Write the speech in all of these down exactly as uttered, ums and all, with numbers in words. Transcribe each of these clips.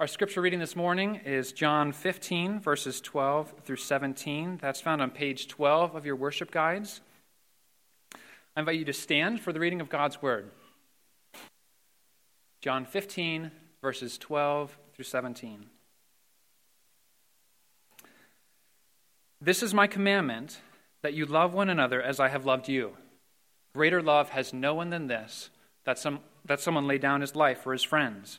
Our scripture reading this morning is John fifteen, verses twelve through seventeen. That's found on page twelve of your worship guides. I invite you to stand for the reading of God's word. John fifteen, verses twelve through seventeen. This is my commandment, that you love one another as I have loved you. Greater love has no one than this, that some that someone lay down his life for his friends.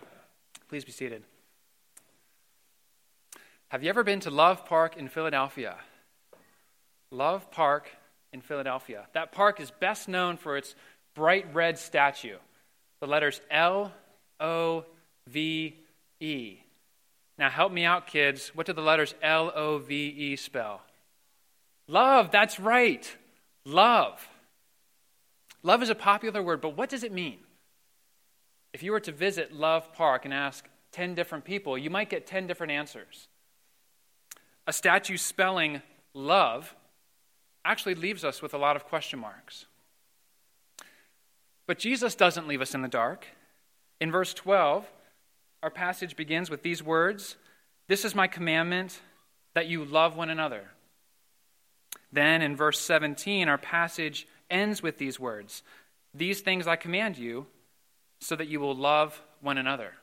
Please be seated. Have you ever been to Love Park in Philadelphia? Love Park in Philadelphia. That park is best known for its bright red statue, the letters L O V E. Now help me out, kids. What do the letters L O V E spell? Love, that's right. Love. Love is a popular word, but what does it mean? If you were to visit Love Park and ask ten different people, you might get ten different answers. A statue spelling love actually leaves us with a lot of question marks. But Jesus doesn't leave us in the dark. In verse twelve, our passage begins with these words, "This is my commandment, that you love one another." Then in verse seventeen, our passage ends with these words, "These things I command you, so that you will love one another."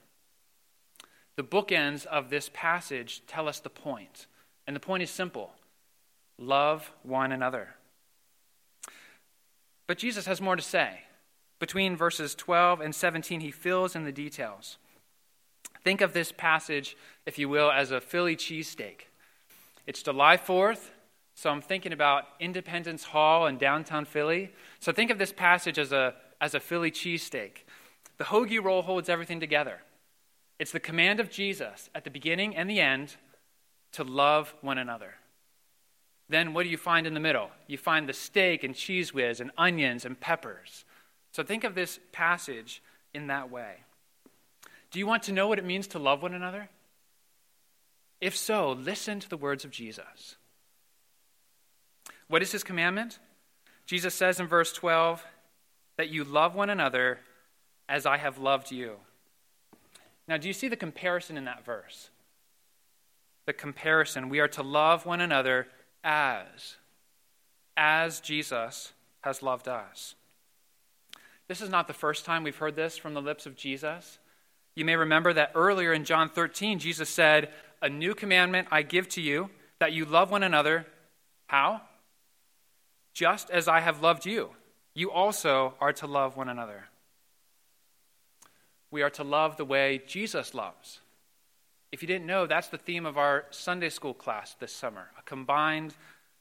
The bookends of this passage tell us the point, and the point is simple. Love one another. But Jesus has more to say. Between verses twelve and seventeen, he fills in the details. Think of this passage, if you will, as a Philly cheesesteak. It's July fourth, so I'm thinking about Independence Hall in downtown Philly. So think of this passage as a, as a Philly cheesesteak. The hoagie roll holds everything together. It's the command of Jesus at the beginning and the end to love one another. Then what do you find in the middle? You find the steak and cheese whiz and onions and peppers. So think of this passage in that way. Do you want to know what it means to love one another? If so, listen to the words of Jesus. What is his commandment? Jesus says in verse twelve that you love one another as I have loved you. Now, do you see the comparison in that verse? The comparison. We are to love one another as, as Jesus has loved us. This is not the first time we've heard this from the lips of Jesus. You may remember that earlier in John thirteen, Jesus said, "A new commandment I give to you, that you love one another." How? "Just as I have loved you, you also are to love one another." We are to love the way Jesus loves. If you didn't know, that's the theme of our Sunday school class this summer, a combined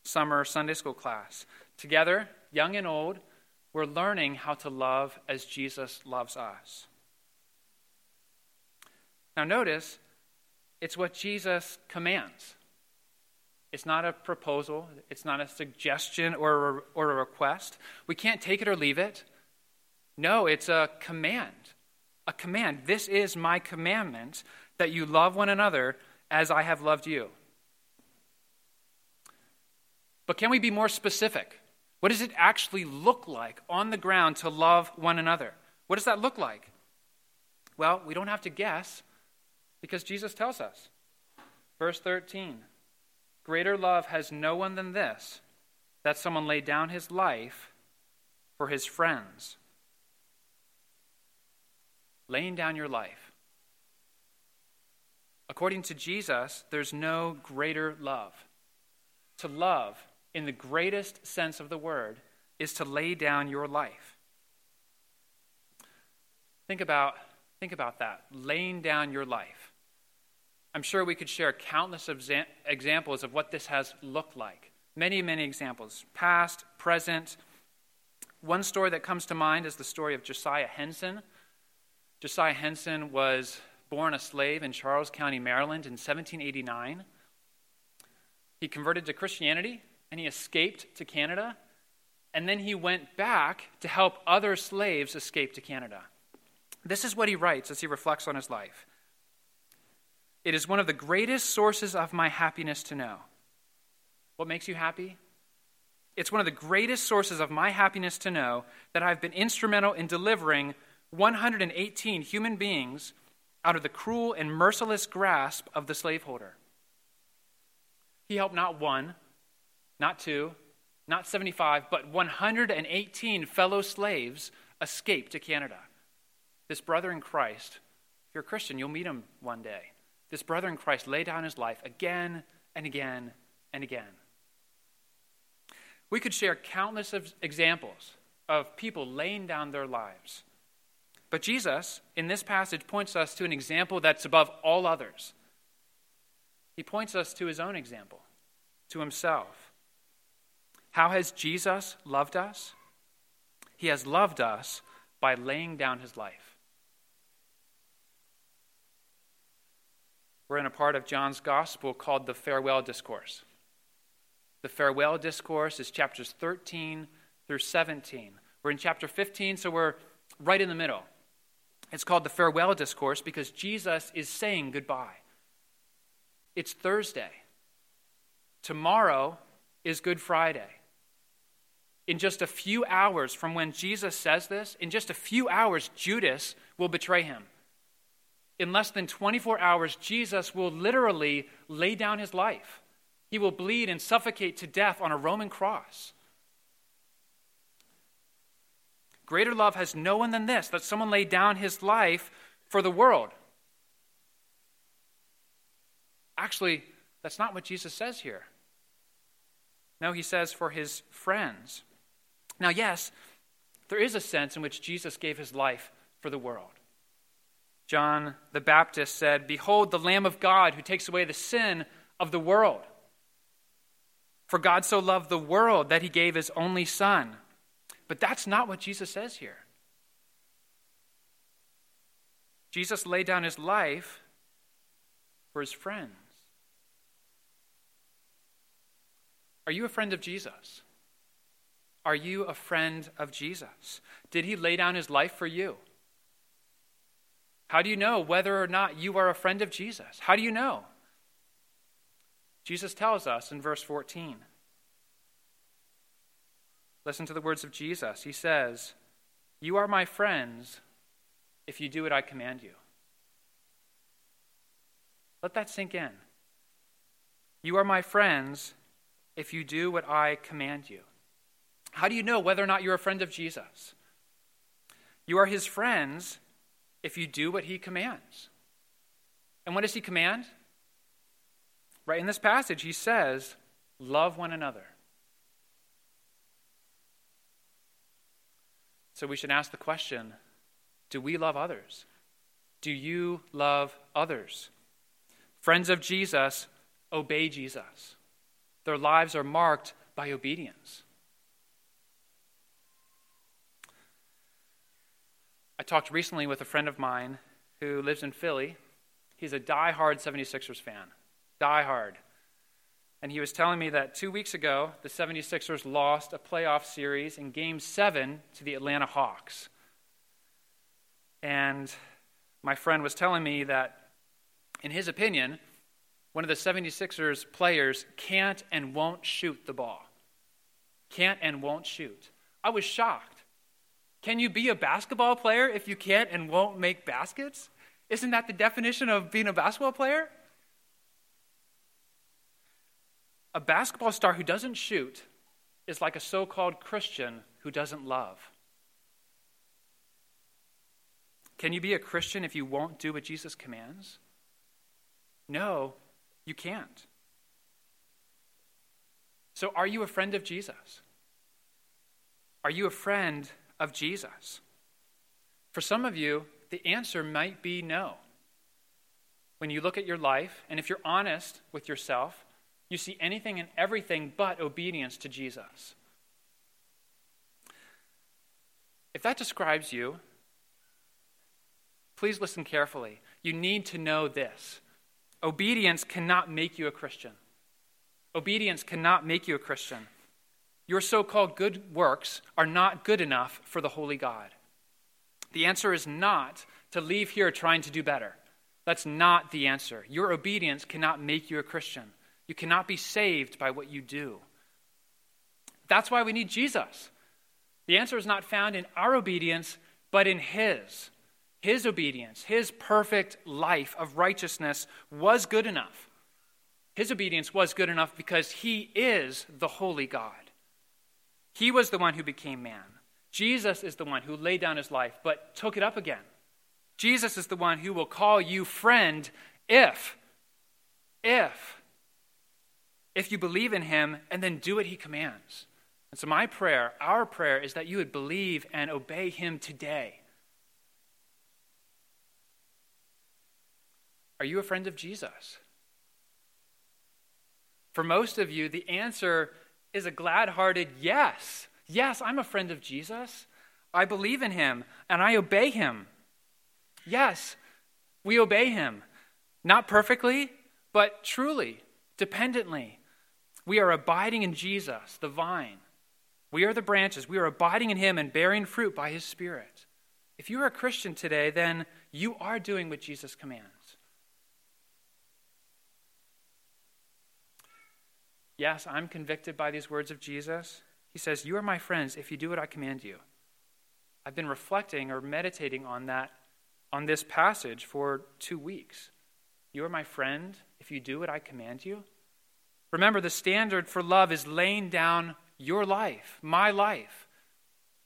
summer Sunday school class. Together, young and old, we're learning how to love as Jesus loves us. Now notice, it's what Jesus commands. It's not a proposal. It's not a suggestion or a, or a request. We can't take it or leave it. No, it's a command. A command. This is my commandment, that you love one another as I have loved you. But can we be more specific? What does it actually look like on the ground to love one another? What does that look like? Well, we don't have to guess, because Jesus tells us. Verse thirteen, "Greater love has no one than this, that someone lay down his life for his friends." Laying down your life. According to Jesus, there's no greater love. To love, in the greatest sense of the word, is to lay down your life. Think about, think about that, laying down your life. I'm sure we could share countless exa- examples of what this has looked like. Many, many examples, past, present. One story that comes to mind is the story of Josiah Henson. Josiah Henson was born a slave in Charles County, Maryland in seventeen eighty-nine. He converted to Christianity, and he escaped to Canada, and then he went back to help other slaves escape to Canada. This is what he writes as he reflects on his life. It is one of the greatest sources of my happiness to know. What makes you happy? It's one of the greatest sources of my happiness to know that I've been instrumental in delivering one hundred eighteen human beings out of the cruel and merciless grasp of the slaveholder. He helped not one, not two, not seventy-five, but one hundred eighteen fellow slaves escape to Canada. This brother in Christ, if you're a Christian, you'll meet him one day. This brother in Christ laid down his life again and again and again. We could share countless of examples of people laying down their lives. But Jesus, in this passage, points us to an example that's above all others. He points us to his own example, to himself. How has Jesus loved us? He has loved us by laying down his life. We're in a part of John's gospel called the Farewell Discourse. The Farewell Discourse is chapters thirteen through seventeen. We're in chapter fifteen, so we're right in the middle. It's called the Farewell Discourse because Jesus is saying goodbye. It's Thursday. Tomorrow is Good Friday. In just a few hours from when Jesus says this, in just a few hours, Judas will betray him. In less than twenty-four hours, Jesus will literally lay down his life. He will bleed and suffocate to death on a Roman cross. Greater love has no one than this, that someone lay down his life for the world. Actually, that's not what Jesus says here. No, he says for his friends. Now, yes, there is a sense in which Jesus gave his life for the world. John the Baptist said, "Behold the Lamb of God who takes away the sin of the world. For God so loved the world that he gave his only son." But that's not what Jesus says here. Jesus laid down his life for his friends. Are you a friend of Jesus? Are you a friend of Jesus? Did he lay down his life for you? How do you know whether or not you are a friend of Jesus? How do you know? Jesus tells us in verse fourteen. Listen to the words of Jesus. He says, "You are my friends if you do what I command you." Let that sink in. You are my friends if you do what I command you. How do you know whether or not you're a friend of Jesus? You are his friends if you do what he commands. And what does he command? Right in this passage, he says, "Love one another." So we should ask the question, do we love others? Do you love others? Friends of Jesus obey Jesus. Their lives are marked by obedience. I talked recently with a friend of mine who lives in Philly. He's a diehard seventy-sixers fan. Diehard. And he was telling me that two weeks ago, the seventy-sixers lost a playoff series in Game seven to the Atlanta Hawks. And my friend was telling me that, in his opinion, one of the seventy-sixers players can't and won't shoot the ball. Can't and won't shoot. I was shocked. Can you be a basketball player if you can't and won't make baskets? Isn't that the definition of being a basketball player? A basketball star who doesn't shoot is like a so-called Christian who doesn't love. Can you be a Christian if you won't do what Jesus commands? No, you can't. So are you a friend of Jesus? Are you a friend of Jesus? For some of you, the answer might be no. When you look at your life, and if you're honest with yourself, you see anything and everything but obedience to Jesus. If that describes you, Please listen carefully. You need to know this. Obedience cannot make you a Christian. Obedience cannot make you a Christian. Your so-called good works are not good enough for the holy God. The answer is not to leave here trying to do better. That's not the answer. Your obedience cannot make you a Christian. You cannot be saved by what you do. That's why we need Jesus. The answer is not found in our obedience, but in his. His obedience, his perfect life of righteousness was good enough. His obedience was good enough because he is the holy God. He was the one who became man. Jesus is the one who laid down his life but took it up again. Jesus is the one who will call you friend if, if, if you believe in him and then do what he commands. And so my prayer, our prayer, is that you would believe and obey him today. Are you a friend of Jesus? For most of you, the answer is a glad-hearted yes. Yes, I'm a friend of Jesus. I believe in him, and I obey him. Yes, we obey him. Not perfectly, but truly, dependently. We are abiding in Jesus, the vine. We are the branches. We are abiding in him and bearing fruit by his Spirit. If you are a Christian today, then you are doing what Jesus commands. Yes, I'm convicted by these words of Jesus. He says, you are my friends if you do what I command you. I've been reflecting or meditating on that, on this passage for two weeks. You are my friend if you do what I command you. Remember, the standard for love is laying down your life, my life.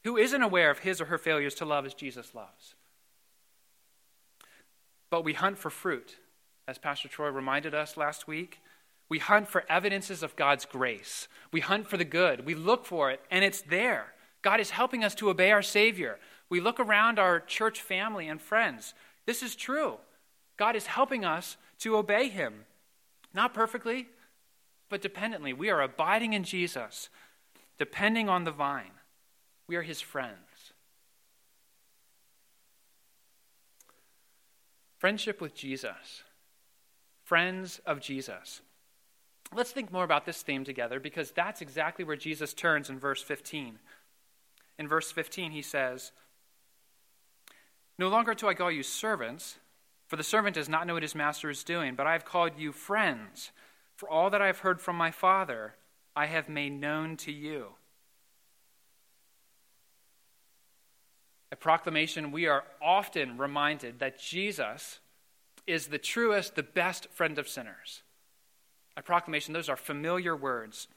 Who isn't aware of his or her failures to love as Jesus loves? But we hunt for fruit, as Pastor Troy reminded us last week. We hunt for evidences of God's grace. We hunt for the good. We look for it, and it's there. God is helping us to obey our Savior. We look around our church family and friends. This is true. God is helping us to obey him. Not perfectly, but dependently. We are abiding in Jesus, depending on the vine. We are his friends. Friendship with Jesus. Friends of Jesus. Let's think more about this theme together, because that's exactly where Jesus turns in verse fifteen. In verse fifteen, he says, "No longer do I call you servants, for the servant does not know what his master is doing, but I have called you friends, for all that I have heard from my Father, I have made known to you." A proclamation we are often reminded that Jesus is the truest, the best friend of sinners. A proclamation, those are familiar words.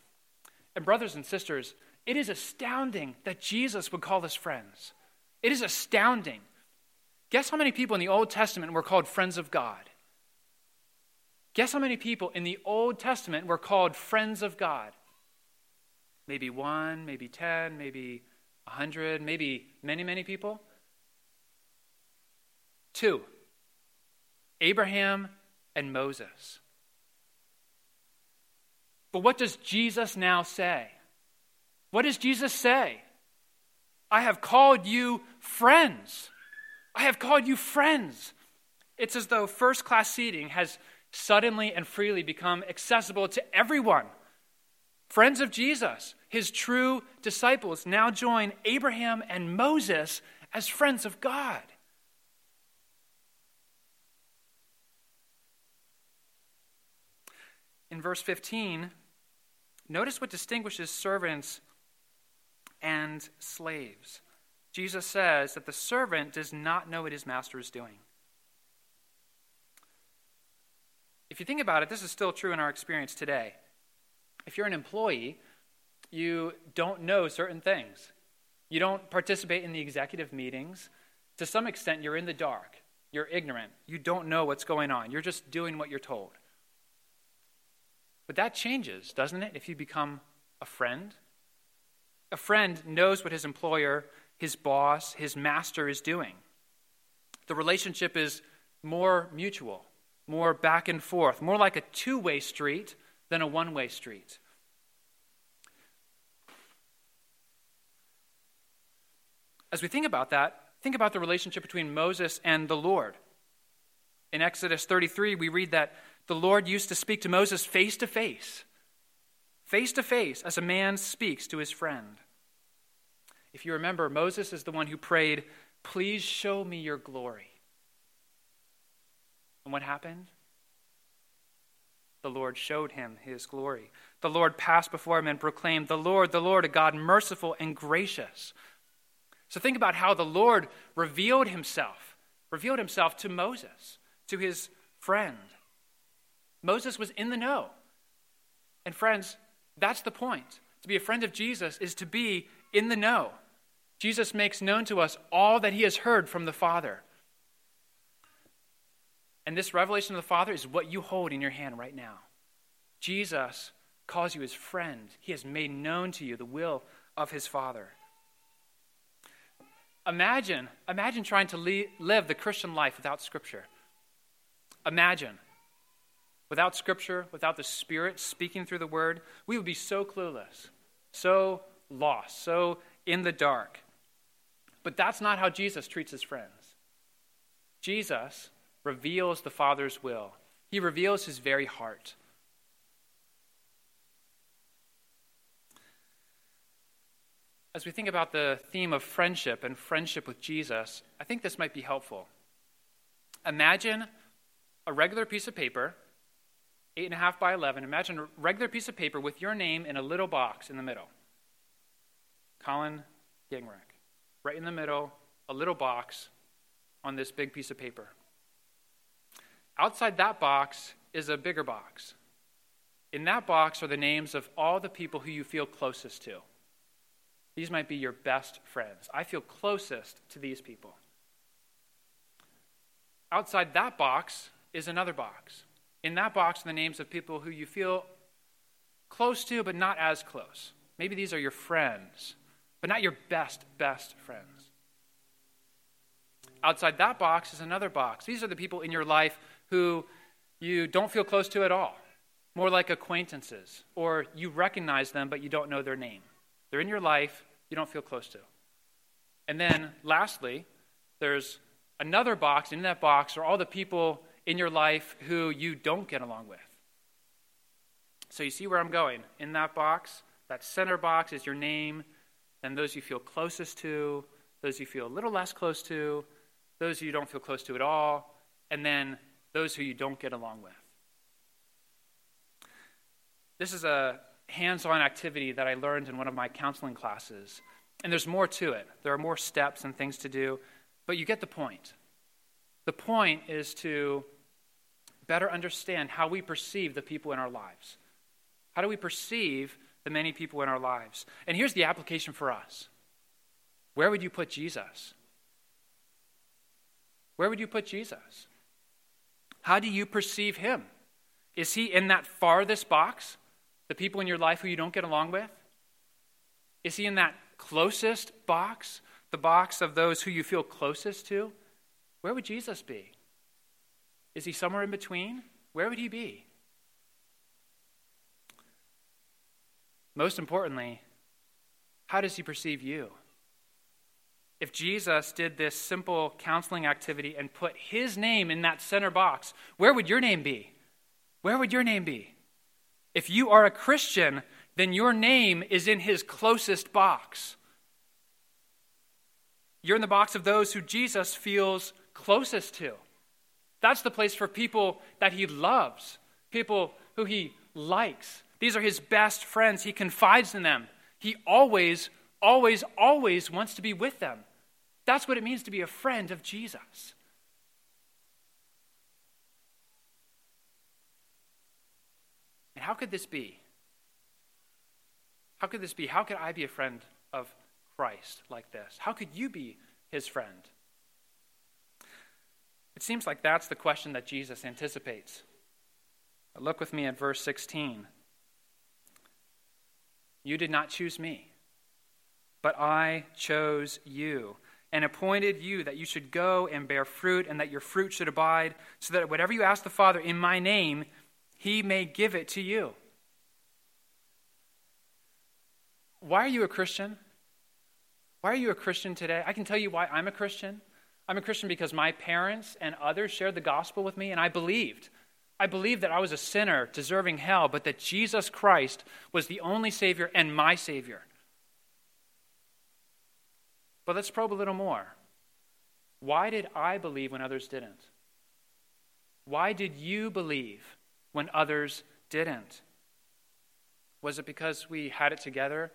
And brothers and sisters, it is astounding that Jesus would call us friends. It is astounding. Guess how many people in the Old Testament were called friends of God? Guess how many people in the Old Testament were called friends of God? Maybe one, maybe ten, maybe a hundred, maybe many, many people? Two, Abraham and Moses. But what does Jesus now say? What does Jesus say? I have called you friends. I have called you friends. It's as though first-class seating has suddenly and freely become accessible to everyone. Friends of Jesus, his true disciples, now join Abraham and Moses as friends of God. In verse fifteen, notice what distinguishes servants and slaves. Jesus says that the servant does not know what his master is doing. If you think about it, this is still true in our experience today. If you're an employee, you don't know certain things. You don't participate in the executive meetings. To some extent, you're in the dark. You're ignorant. You don't know what's going on. You're just doing what you're told. But that changes, doesn't it, if you become a friend? A friend knows what his employer, his boss, his master is doing. The relationship is more mutual, more back and forth, more like a two-way street than a one-way street. As we think about that, Think about the relationship between Moses and the Lord. In Exodus thirty-three, we read that the Lord used to speak to Moses face to face, face to face, as a man speaks to his friend. If you remember, Moses is the one who prayed, "Please show me your glory." And what happened? The Lord showed him his glory. The Lord passed before him and proclaimed, "The Lord, the Lord, a God merciful and gracious." So think about how the Lord revealed himself, revealed himself to Moses, to his friend. Moses was in the know. And friends, that's the point. To be a friend of Jesus is to be in the know. Jesus makes known to us all that he has heard from the Father. And this revelation of the Father is what you hold in your hand right now. Jesus calls you his friend. He has made known to you the will of his Father. Imagine, imagine trying to le- live the Christian life without Scripture. Imagine. Without Scripture, without the Spirit speaking through the Word, we would be so clueless, so lost, so in the dark. But that's not how Jesus treats his friends. Jesus reveals the Father's will. He reveals his very heart. As we think about the theme of friendship and friendship with Jesus, I think this might be helpful. Imagine a regular piece of paper, eight and a half by eleven. Imagine a regular piece of paper with your name in a little box in the middle. Colin Gingrich, right in the middle, a little box on this big piece of paper. Outside that box is a bigger box. In that box are the names of all the people who you feel closest to. These might be your best friends. I feel closest to these people. Outside that box is another box. In that box are the names of people who you feel close to, but not as close. Maybe these are your friends, but not your best, best friends. Outside that box is another box. These are the people in your life who you don't feel close to at all, more like acquaintances, or you recognize them, but you don't know their name. They're in your life, you don't feel close to. And then lastly, there's another box. In that box are all the people in your life who you don't get along with. So you see where I'm going. In that box, that center box is your name, and those you feel closest to, those you feel a little less close to, those you don't feel close to at all, and then those who you don't get along with. This is a hands-on activity that I learned in one of my counseling classes, and there's more to it. There are more steps and things to do, but you get the point. The point is to better understand how we perceive the people in our lives. How do we perceive the many people in our lives? And here's the application for us. Where would you put Jesus? Where would you put Jesus? How do you perceive him? Is he in that farthest box, the people in your life who you don't get along with? Is he in that closest box, the box of those who you feel closest to? Where would Jesus be? Is he somewhere in between? Where would he be? Most importantly, how does he perceive you? If Jesus did this simple counseling activity and put his name in that center box, where would your name be? Where would your name be? If you are a Christian, then your name is in his closest box. You're in the box of those who Jesus feels closest to. That's the place for people that he loves, people who he likes. These are his best friends. He confides in them. He always, always, always wants to be with them. That's what it means to be a friend of Jesus. And how could this be? How could this be? How could I be a friend of Christ like this? How could you be his friend? It seems like that's the question that Jesus anticipates. But look with me at verse sixteen. You did not choose me, but I chose you and appointed you that you should go and bear fruit and that your fruit should abide, so that whatever you ask the Father in my name, he may give it to you. Why are you a Christian? Why are you a Christian today? I can tell you why I'm a Christian. I'm a Christian because my parents and others shared the gospel with me, and I believed. I believed that I was a sinner deserving hell, but that Jesus Christ was the only Savior and my Savior. But let's probe a little more. Why did I believe when others didn't? Why did you believe when others didn't? Was it because we had it together,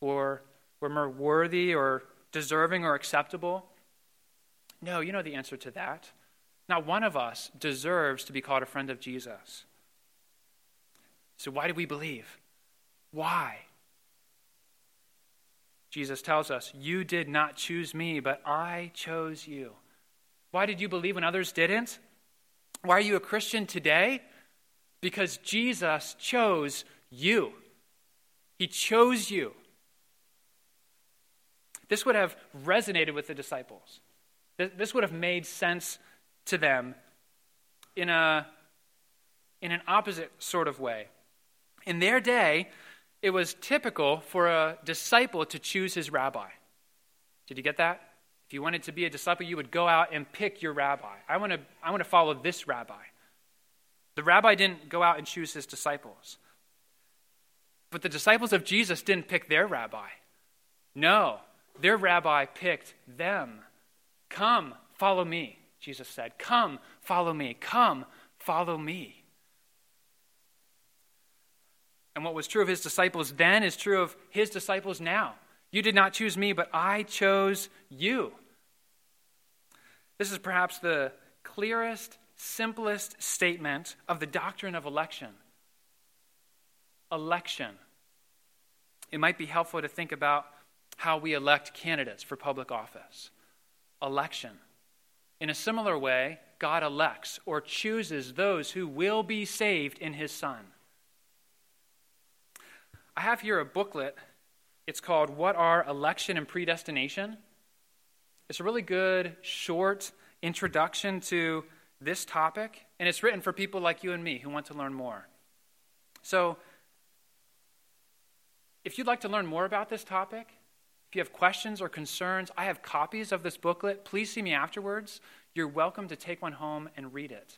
or were more worthy or deserving or acceptable? No, you know the answer to that. Not one of us deserves to be called a friend of Jesus. So why do we believe? Why? Jesus tells us, you did not choose me, but I chose you. Why did you believe when others didn't? Why are you a Christian today? Because Jesus chose you. He chose you. This would have resonated with the disciples. This would have made sense to them in a in an opposite sort of way. In their day, it was typical for a disciple to choose his rabbi. Did you get that? If you wanted to be a disciple, you would go out and pick your rabbi. I want to I want to follow this rabbi. The rabbi didn't go out and choose his disciples. But the disciples of Jesus didn't pick their rabbi. No, their rabbi picked them. Come, follow me, Jesus said. Come, follow me. Come, follow me. And what was true of his disciples then is true of his disciples now. You did not choose me, but I chose you. This is perhaps the clearest, simplest statement of the doctrine of election. Election. It might be helpful to think about how we elect candidates for public office. Election. In a similar way, God elects or chooses those who will be saved in his Son. I have here a booklet. It's called What Are Election and Predestination? It's a really good, short introduction to this topic, and it's written for people like you and me who want to learn more. So, if you'd like to learn more about this topic, if you have questions or concerns, I have copies of this booklet. Please see me afterwards. You're welcome to take one home and read it.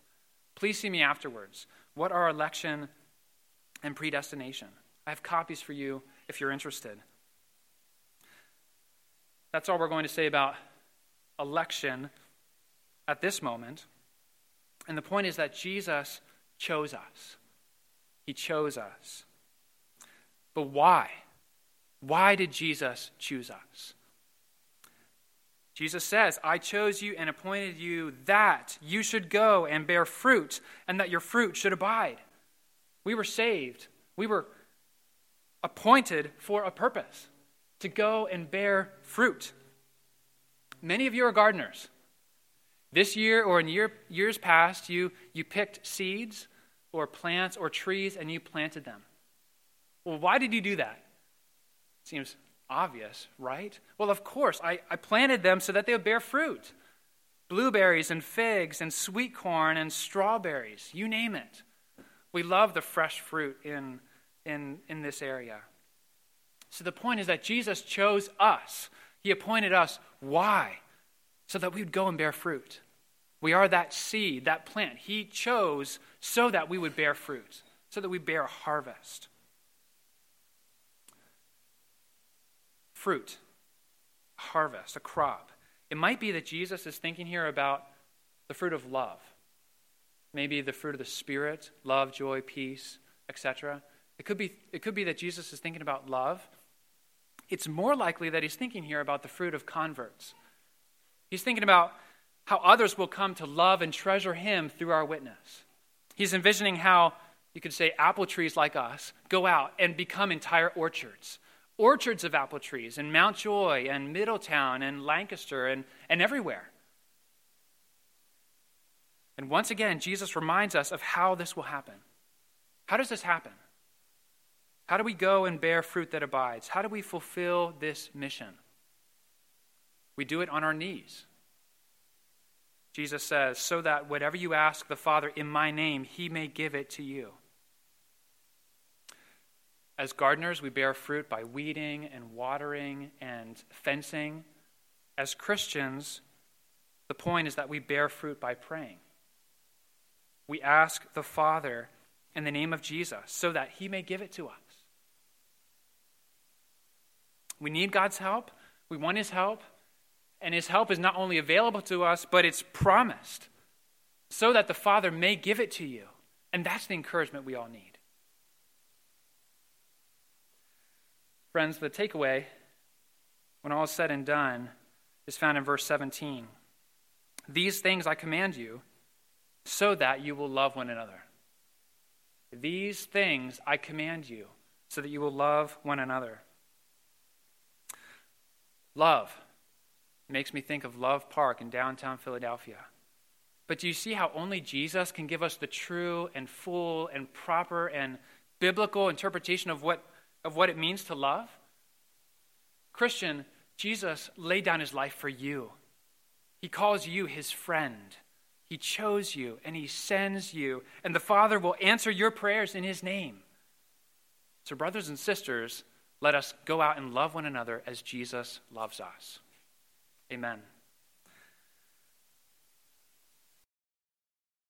Please see me afterwards. What Are Election and Predestination? I have copies for you if you're interested. That's all we're going to say about election at this moment. And the point is that Jesus chose us. He chose us. But why? Why did Jesus choose us? Jesus says, I chose you and appointed you that you should go and bear fruit and that your fruit should abide. We were saved. We were appointed for a purpose, to go and bear fruit. Many of you are gardeners. This year or in year, years past, you, you picked seeds or plants or trees and you planted them. Well, why did you do that? Seems obvious, right? Well, of course, I, I planted them so that they would bear fruit. Blueberries and figs and sweet corn and strawberries, you name it. We love the fresh fruit in, in, in this area. So the point is that Jesus chose us. He appointed us. Why? So that we would go and bear fruit. We are that seed, that plant. He chose so that we would bear fruit, so that we bear a harvest. Fruit, a harvest, a crop. It might be that Jesus is thinking here about the fruit of love. Maybe the fruit of the Spirit, love, joy, peace, et cetera. It could be, it could be that Jesus is thinking about love. It's more likely that he's thinking here about the fruit of converts. He's thinking about how others will come to love and treasure him through our witness. He's envisioning how, you could say, apple trees like us go out and become entire orchards. Orchards of apple trees in Mount Joy and Middletown and Lancaster and, and everywhere. And once again, Jesus reminds us of how this will happen. How does this happen? How do we go and bear fruit that abides? How do we fulfill this mission? We do it on our knees. Jesus says, so that whatever you ask the Father in my name, he may give it to you. As gardeners, we bear fruit by weeding and watering and fencing. As Christians, the point is that we bear fruit by praying. We ask the Father in the name of Jesus so that he may give it to us. We need God's help. We want his help. And his help is not only available to us, but it's promised so that the Father may give it to you. And that's the encouragement we all need. Friends, the takeaway, when all is said and done, is found in verse seventeen. These things I command you so that you will love one another. These things I command you so that you will love one another. Love makes me think of Love Park in downtown Philadelphia. But do you see how only Jesus can give us the true and full and proper and biblical interpretation of what of what it means to love? Christian, Jesus laid down his life for you. He calls you his friend. He chose you and he sends you, and the Father will answer your prayers in his name. So brothers and sisters, let us go out and love one another as Jesus loves us. Amen.